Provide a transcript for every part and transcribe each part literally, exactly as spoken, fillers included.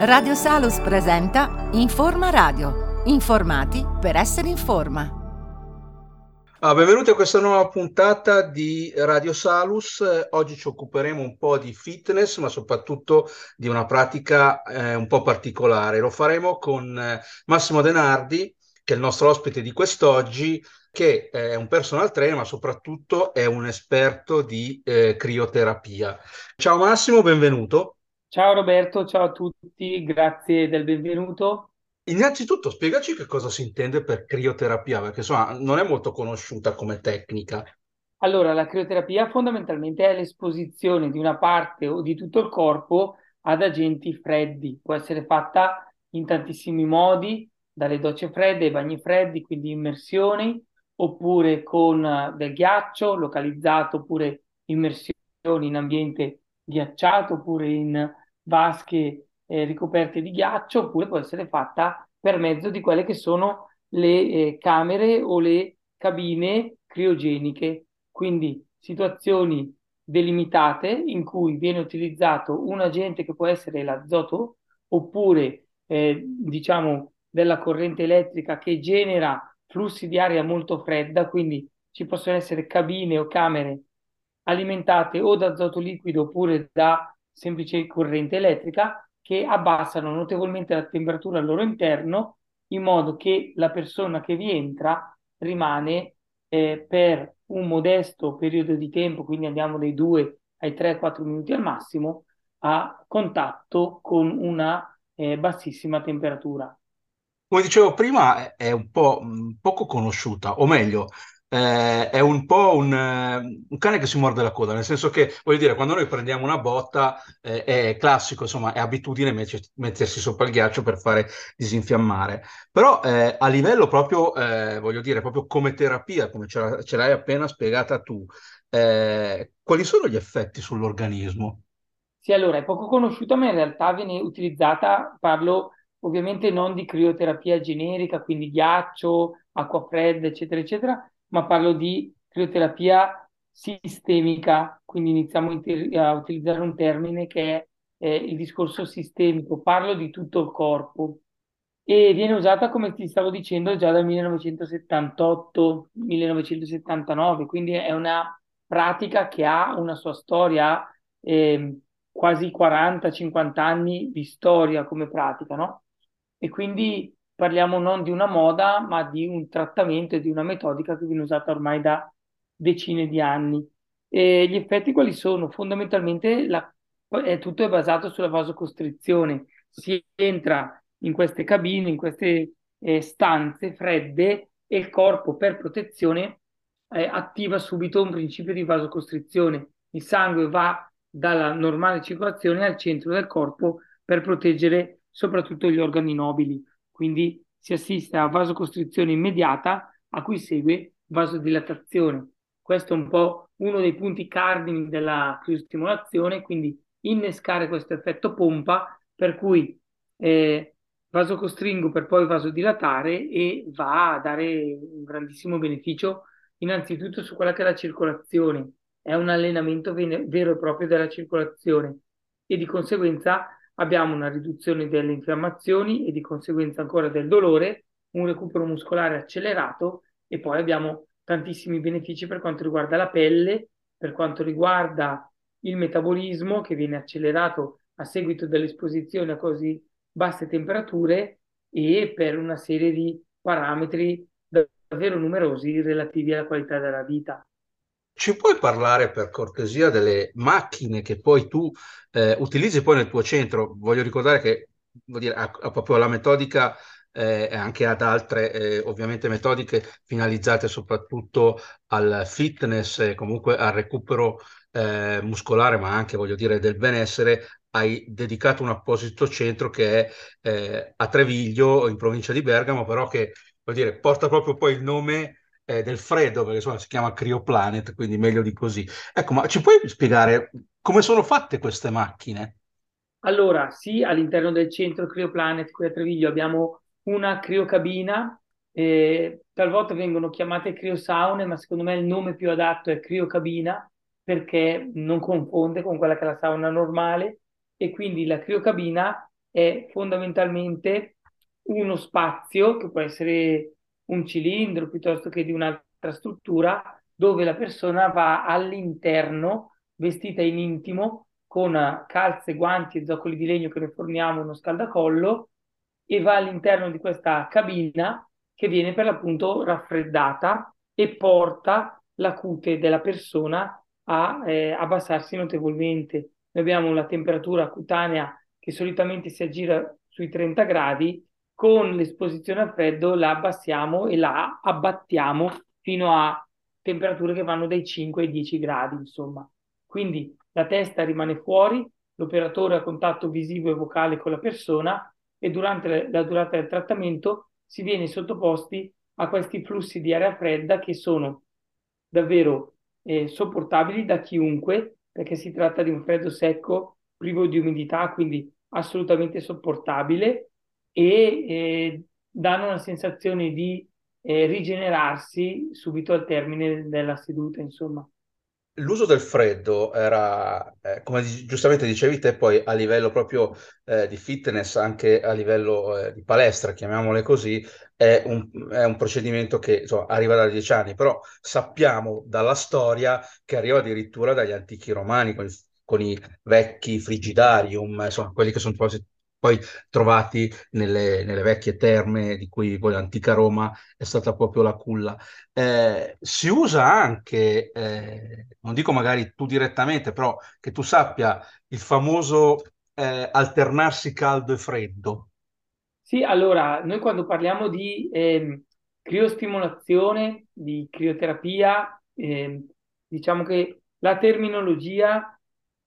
Radio Salus presenta Informa Radio. Informati per essere in forma. Ah, benvenuti a questa nuova puntata di Radio Salus. Oggi ci occuperemo un po' di fitness, ma soprattutto di una pratica eh, un po' particolare. Lo faremo con eh, Massimo De Nardi, che è il nostro ospite di quest'oggi, che è un personal trainer, ma soprattutto è un esperto di eh, crioterapia. Ciao Massimo, benvenuto. Ciao Roberto, ciao a tutti, grazie del benvenuto. Innanzitutto spiegaci che cosa si intende per crioterapia, perché insomma non è molto conosciuta come tecnica. Allora, la crioterapia fondamentalmente è l'esposizione di una parte o di tutto il corpo ad agenti freddi. Può essere fatta in tantissimi modi, dalle docce fredde ai bagni freddi, quindi immersioni, oppure con del ghiaccio localizzato, oppure immersioni in ambiente ghiacciato, oppure in vasche Eh, ricoperte di ghiaccio, oppure può essere fatta per mezzo di quelle che sono le eh, camere o le cabine criogeniche, quindi situazioni delimitate in cui viene utilizzato un agente che può essere l'azoto oppure eh, diciamo della corrente elettrica che genera flussi di aria molto fredda, quindi ci possono essere cabine o camere alimentate o da azoto liquido oppure da semplice corrente elettrica, che abbassano notevolmente la temperatura al loro interno, in modo che la persona che vi entra rimane eh, per un modesto periodo di tempo, quindi andiamo dai due ai tre quattro minuti al massimo, a contatto con una eh, bassissima temperatura. Come dicevo prima, è un po' poco conosciuta, o meglio, Eh, è un po' un, un cane che si morde la coda, nel senso che, voglio dire, quando noi prendiamo una botta eh, è classico, insomma è abitudine met- mettersi sopra il ghiaccio per fare disinfiammare, però eh, a livello proprio, eh, voglio dire, proprio come terapia, come ce, la, ce l'hai appena spiegata tu, eh, quali sono gli effetti sull'organismo? Sì, allora è poco conosciuta, ma in realtà viene utilizzata, parlo ovviamente non di crioterapia generica, quindi ghiaccio, acqua fredda, eccetera, eccetera, ma parlo di crioterapia sistemica, quindi iniziamo a, inter- a utilizzare un termine che è eh, il discorso sistemico, parlo di tutto il corpo e viene usata, come ti stavo dicendo, già dal millenovecentosettantotto millenovecentosettantanove, quindi è una pratica che ha una sua storia, eh, quasi quaranta cinquanta anni di storia come pratica, no? E quindi parliamo non di una moda, ma di un trattamento e di una metodica che viene usata ormai da decine di anni. E gli effetti quali sono? Fondamentalmente la, è, tutto è basato sulla vasocostrizione. Si entra in queste cabine, in queste eh, stanze fredde e il corpo per protezione eh, attiva subito un principio di vasocostrizione. Il sangue va dalla normale circolazione al centro del corpo per proteggere soprattutto gli organi nobili. Quindi si assiste a vasocostrizione immediata a cui segue vasodilatazione. Questo è un po' uno dei punti cardini della criostimolazione, quindi innescare questo effetto pompa per cui eh, vasocostringo per poi vasodilatare e va a dare un grandissimo beneficio innanzitutto su quella che è la circolazione. È un allenamento ve- vero e proprio della circolazione e di conseguenza abbiamo una riduzione delle infiammazioni e di conseguenza ancora del dolore, un recupero muscolare accelerato e poi abbiamo tantissimi benefici per quanto riguarda la pelle, per quanto riguarda il metabolismo che viene accelerato a seguito dell'esposizione a così basse temperature e per una serie di parametri davvero numerosi relativi alla qualità della vita. Ci puoi parlare per cortesia delle macchine che poi tu eh, utilizzi poi nel tuo centro? Voglio ricordare che vuol dire, ha, ha proprio la metodica e eh, anche ad altre eh, ovviamente metodiche finalizzate soprattutto al fitness, eh, comunque al recupero eh, muscolare, ma anche voglio dire del benessere. Hai dedicato un apposito centro che è eh, a Treviglio, in provincia di Bergamo, però che vuol dire, porta proprio poi il nome del freddo, perché insomma si chiama Cryoplanet, quindi meglio di così. Ecco, ma ci puoi spiegare come sono fatte queste macchine? Allora, sì, all'interno del centro Cryoplanet qui a Treviglio abbiamo una criocabina, eh, talvolta vengono chiamate criosaune, ma secondo me il nome più adatto è criocabina, perché non confonde con quella che è la sauna normale, e quindi la criocabina è fondamentalmente uno spazio, che può essere un cilindro piuttosto che di un'altra struttura, dove la persona va all'interno, vestita in intimo, con calze, guanti e zoccoli di legno che ne forniamo, uno scaldacollo, e va all'interno di questa cabina che viene per l'appunto raffreddata e porta la cute della persona a eh, abbassarsi notevolmente. Noi abbiamo la temperatura cutanea che solitamente si aggira sui trenta gradi, con l'esposizione al freddo la abbassiamo e la abbattiamo fino a temperature che vanno dai cinque ai dieci gradi, insomma. Quindi la testa rimane fuori, l'operatore ha contatto visivo e vocale con la persona e durante la durata del trattamento si viene sottoposti a questi flussi di aria fredda che sono davvero eh, sopportabili da chiunque, perché si tratta di un freddo secco, privo di umidità, quindi assolutamente sopportabile, e eh, danno una sensazione di eh, rigenerarsi subito al termine della seduta, insomma. L'uso del freddo era, eh, come giustamente dicevi te, poi a livello proprio eh, di fitness, anche a livello eh, di palestra, chiamiamole così, è un, è un procedimento che insomma, arriva da dieci anni, però sappiamo dalla storia che arriva addirittura dagli antichi romani, con, con i vecchi frigidarium, insomma, quelli che sono poi, poi trovati nelle, nelle vecchie terme, di cui poi l'antica Roma è stata proprio la culla. Eh, si usa anche... Eh, non dico magari tu direttamente, però che tu sappia il famoso eh, alternarsi caldo e freddo. Sì, allora, noi quando parliamo di eh, criostimolazione, di crioterapia, eh, diciamo che la terminologia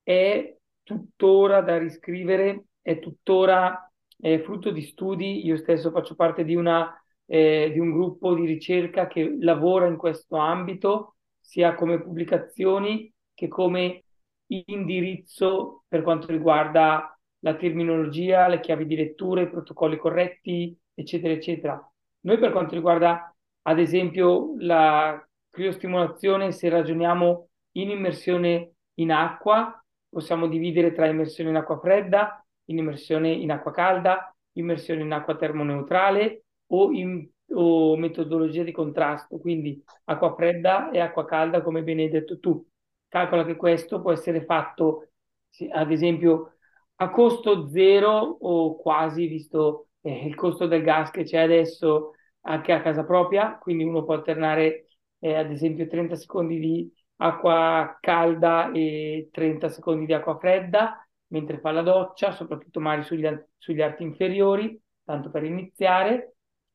è tuttora da riscrivere, è tuttora eh, frutto di studi. Io stesso faccio parte di, una, eh, di un gruppo di ricerca che lavora in questo ambito, sia come pubblicazioni che come indirizzo per quanto riguarda la terminologia, le chiavi di lettura, i protocolli corretti, eccetera, eccetera. Noi per quanto riguarda, ad esempio, la criostimolazione, se ragioniamo in immersione in acqua, possiamo dividere tra immersione in acqua fredda, in immersione in acqua calda, immersione in acqua termoneutrale o in o metodologia di contrasto, quindi acqua fredda e acqua calda, come bene hai detto tu. Calcola che questo può essere fatto, ad esempio, a costo zero o quasi, visto eh, il costo del gas che c'è adesso anche a casa propria, quindi uno può alternare eh, ad esempio trenta secondi di acqua calda e trenta secondi di acqua fredda mentre fa la doccia, soprattutto magari sugli, sugli arti inferiori, tanto per iniziare.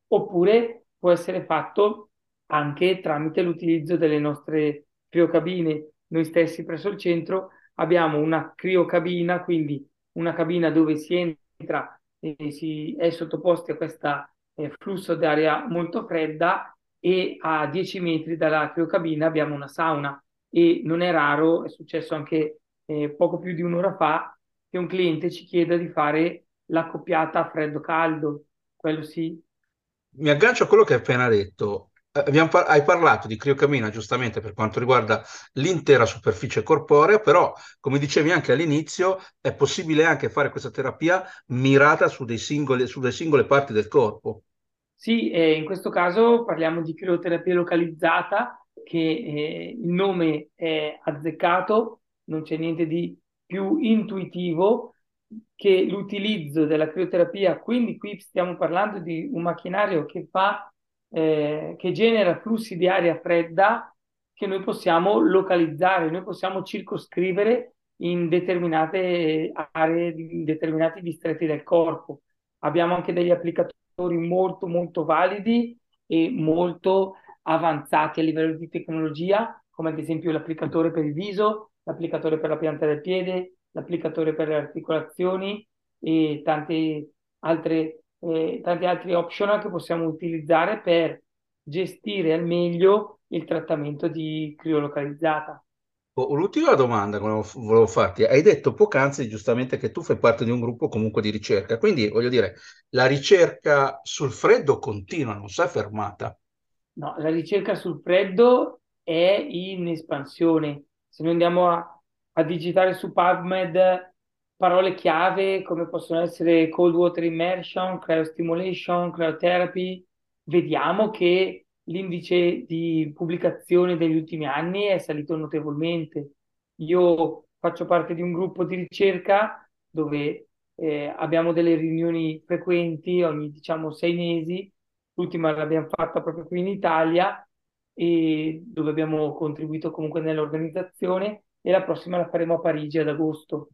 Oppure può essere fatto anche tramite l'utilizzo delle nostre criocabine. Noi stessi presso il centro abbiamo una criocabina, quindi una cabina dove si entra e si è sottoposti a questo eh, flusso d'aria molto fredda, e a dieci metri dalla criocabina abbiamo una sauna, e non è raro, è successo anche eh, poco più di un'ora fa, che un cliente ci chieda di fare l'accoppiata freddo-caldo, quello sì. Mi aggancio a quello che hai appena detto. Abbiamo par- hai parlato di criocabina, giustamente, per quanto riguarda l'intera superficie corporea, però, come dicevi anche all'inizio, è possibile anche fare questa terapia mirata su, dei singoli, su delle singole parti del corpo. Sì, eh, in questo caso parliamo di crioterapia localizzata, che eh, il nome è azzeccato, non c'è niente di più intuitivo che l'utilizzo della crioterapia. Quindi qui stiamo parlando di un macchinario che fa eh, che genera flussi di aria fredda che noi possiamo localizzare, noi possiamo circoscrivere in determinate aree, in determinati distretti del corpo. Abbiamo anche degli applicatori molto molto validi e molto avanzati a livello di tecnologia, come ad esempio l'applicatore per il viso, l'applicatore per la pianta del piede, l'applicatore per le articolazioni e tante altre, eh, tanti altri optional che possiamo utilizzare per gestire al meglio il trattamento di criolocalizzata. Oh, l'ultima domanda che volevo farti, hai detto poc'anzi giustamente che tu fai parte di un gruppo comunque di ricerca, quindi voglio dire, la ricerca sul freddo continua, non si è fermata. No, la ricerca sul freddo è in espansione. Se noi andiamo a a digitare su PubMed parole chiave come possono essere cold water immersion, cryostimulation, crioterapy. Vediamo che l'indice di pubblicazione degli ultimi anni è salito notevolmente. Io faccio parte di un gruppo di ricerca dove eh, abbiamo delle riunioni frequenti ogni diciamo sei mesi, l'ultima l'abbiamo fatta proprio qui in Italia e dove abbiamo contribuito comunque nell'organizzazione, e la prossima la faremo a Parigi ad agosto.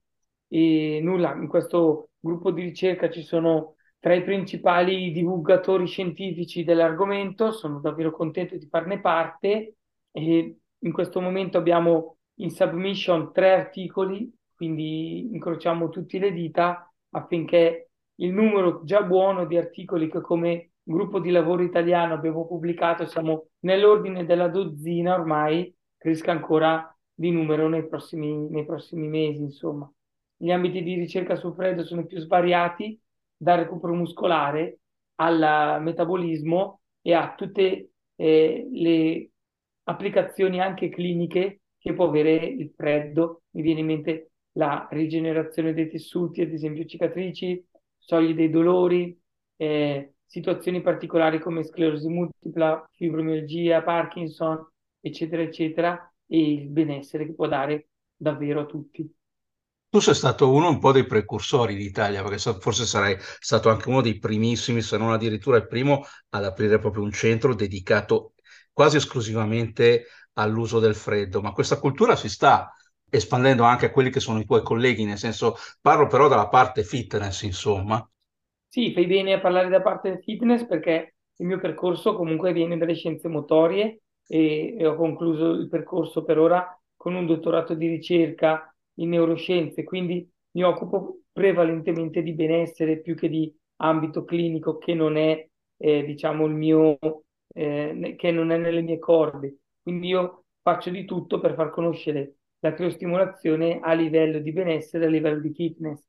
E nulla, in questo gruppo di ricerca ci sono tra i principali divulgatori scientifici dell'argomento, sono davvero contento di farne parte, e in questo momento abbiamo in submission tre articoli, quindi incrociamo tutte le dita affinché il numero già buono di articoli che come gruppo di lavoro italiano abbiamo pubblicato, siamo nell'ordine della dozzina ormai, cresca ancora di numero nei prossimi, nei prossimi mesi, insomma. Gli ambiti di ricerca sul freddo sono più svariati, dal recupero muscolare al metabolismo e a tutte eh, le applicazioni anche cliniche che può avere il freddo. Mi viene in mente la rigenerazione dei tessuti, ad esempio cicatrici, soglie dei dolori, eh, situazioni particolari come sclerosi multipla, fibromialgia, Parkinson, eccetera, eccetera, e il benessere che può dare davvero a tutti. Tu sei stato uno un po' dei precursori d'Italia, perché forse sarai stato anche uno dei primissimi, se non addirittura il primo, ad aprire proprio un centro dedicato quasi esclusivamente all'uso del freddo, ma questa cultura si sta espandendo anche a quelli che sono i tuoi colleghi, nel senso, parlo però dalla parte fitness, insomma. Sì, fai bene a parlare da parte fitness, perché il mio percorso comunque viene dalle scienze motorie e, e ho concluso il percorso per ora con un dottorato di ricerca in neuroscienze, quindi mi occupo prevalentemente di benessere più che di ambito clinico, che non è eh, diciamo il mio eh, che non è nelle mie corde. Quindi io faccio di tutto per far conoscere la criostimolazione a livello di benessere, a livello di fitness.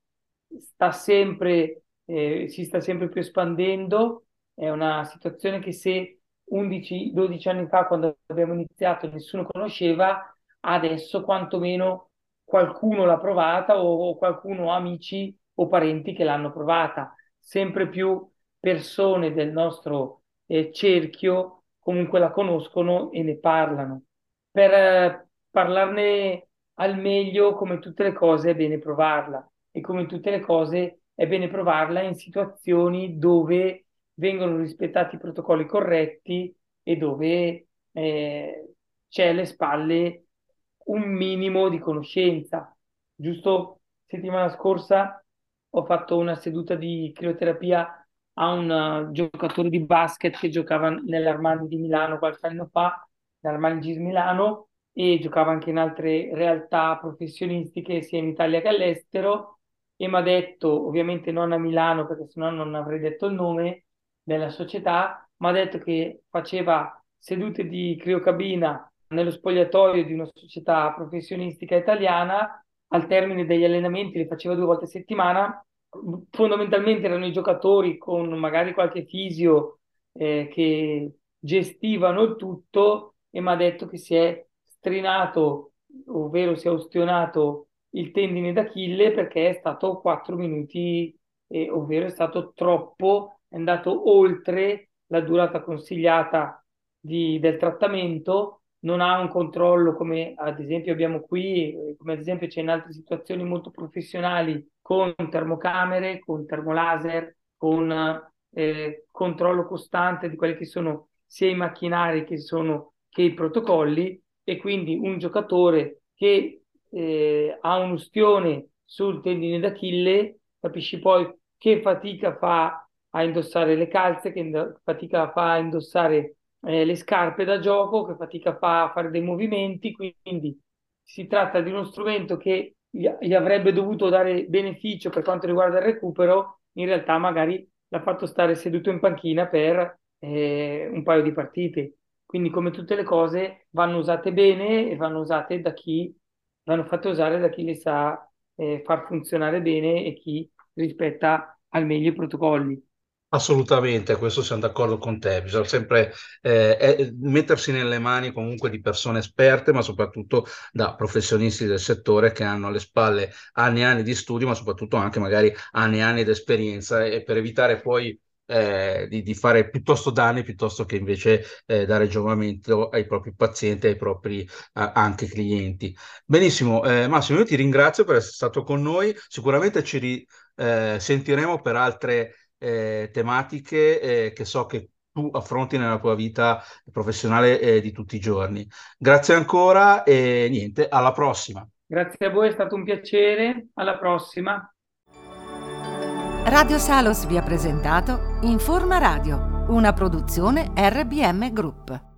Sta sempre eh, si sta sempre più espandendo, è una situazione che se undici dodici anni fa, quando abbiamo iniziato, nessuno conosceva, adesso quantomeno qualcuno l'ha provata, o qualcuno ha amici o parenti che l'hanno provata. Sempre più persone del nostro eh, cerchio comunque la conoscono e ne parlano. Per eh, parlarne al meglio, come tutte le cose, è bene provarla, e come tutte le cose è bene provarla in situazioni dove vengono rispettati i protocolli corretti e dove eh, c'è alle spalle un minimo di conoscenza. Giusto settimana scorsa ho fatto una seduta di crioterapia a un uh, giocatore di basket che giocava nell'Armani di Milano qualche anno fa, nell'Armani G I S Milano, e giocava anche in altre realtà professionistiche sia in Italia che all'estero, e mi ha detto, ovviamente non a Milano perché sennò non avrei detto il nome della società, mi ha detto che faceva sedute di criocabina nello spogliatoio di una società professionistica italiana. Al termine degli allenamenti li faceva due volte a settimana, fondamentalmente erano i giocatori con magari qualche fisio eh, che gestivano il tutto, e mi ha detto che si è strinato, ovvero si è ustionato il tendine d'Achille perché è stato quattro minuti, eh, ovvero è stato troppo, è andato oltre la durata consigliata di, del trattamento. Non ha un controllo come ad esempio abbiamo qui, come ad esempio c'è in altre situazioni molto professionali, con termocamere, con termolaser, con eh, controllo costante di quelli che sono sia i macchinari che, sono, che i protocolli, e quindi un giocatore che eh, ha un'ustione sul tendine d'Achille, capisci poi che fatica fa a indossare le calze, che ind- fatica fa a indossare Eh, le scarpe da gioco, che fatica fa a fare dei movimenti. Quindi si tratta di uno strumento che gli, gli avrebbe dovuto dare beneficio per quanto riguarda il recupero, in realtà magari l'ha fatto stare seduto in panchina per eh, un paio di partite. Quindi come tutte le cose vanno usate bene e vanno usate da chi vanno fatte usare da chi le sa eh, far funzionare bene e chi rispetta al meglio i protocolli. Assolutamente, questo siamo d'accordo con te, bisogna sempre eh, eh, mettersi nelle mani comunque di persone esperte, ma soprattutto da professionisti del settore che hanno alle spalle anni e anni di studi, ma soprattutto anche magari anni e anni di esperienza, e per evitare poi eh, di, di fare piuttosto danni piuttosto che invece eh, dare giovamento ai propri pazienti e ai propri eh, anche clienti. Benissimo, eh, Massimo, io ti ringrazio per essere stato con noi, sicuramente ci ri, eh, sentiremo per altre Eh, tematiche eh, che so che tu affronti nella tua vita professionale eh, di tutti i giorni. Grazie ancora e niente, alla prossima. Grazie a voi, è stato un piacere, alla prossima. Radio Salus vi ha presentato Informa Radio, una produzione R B M Group.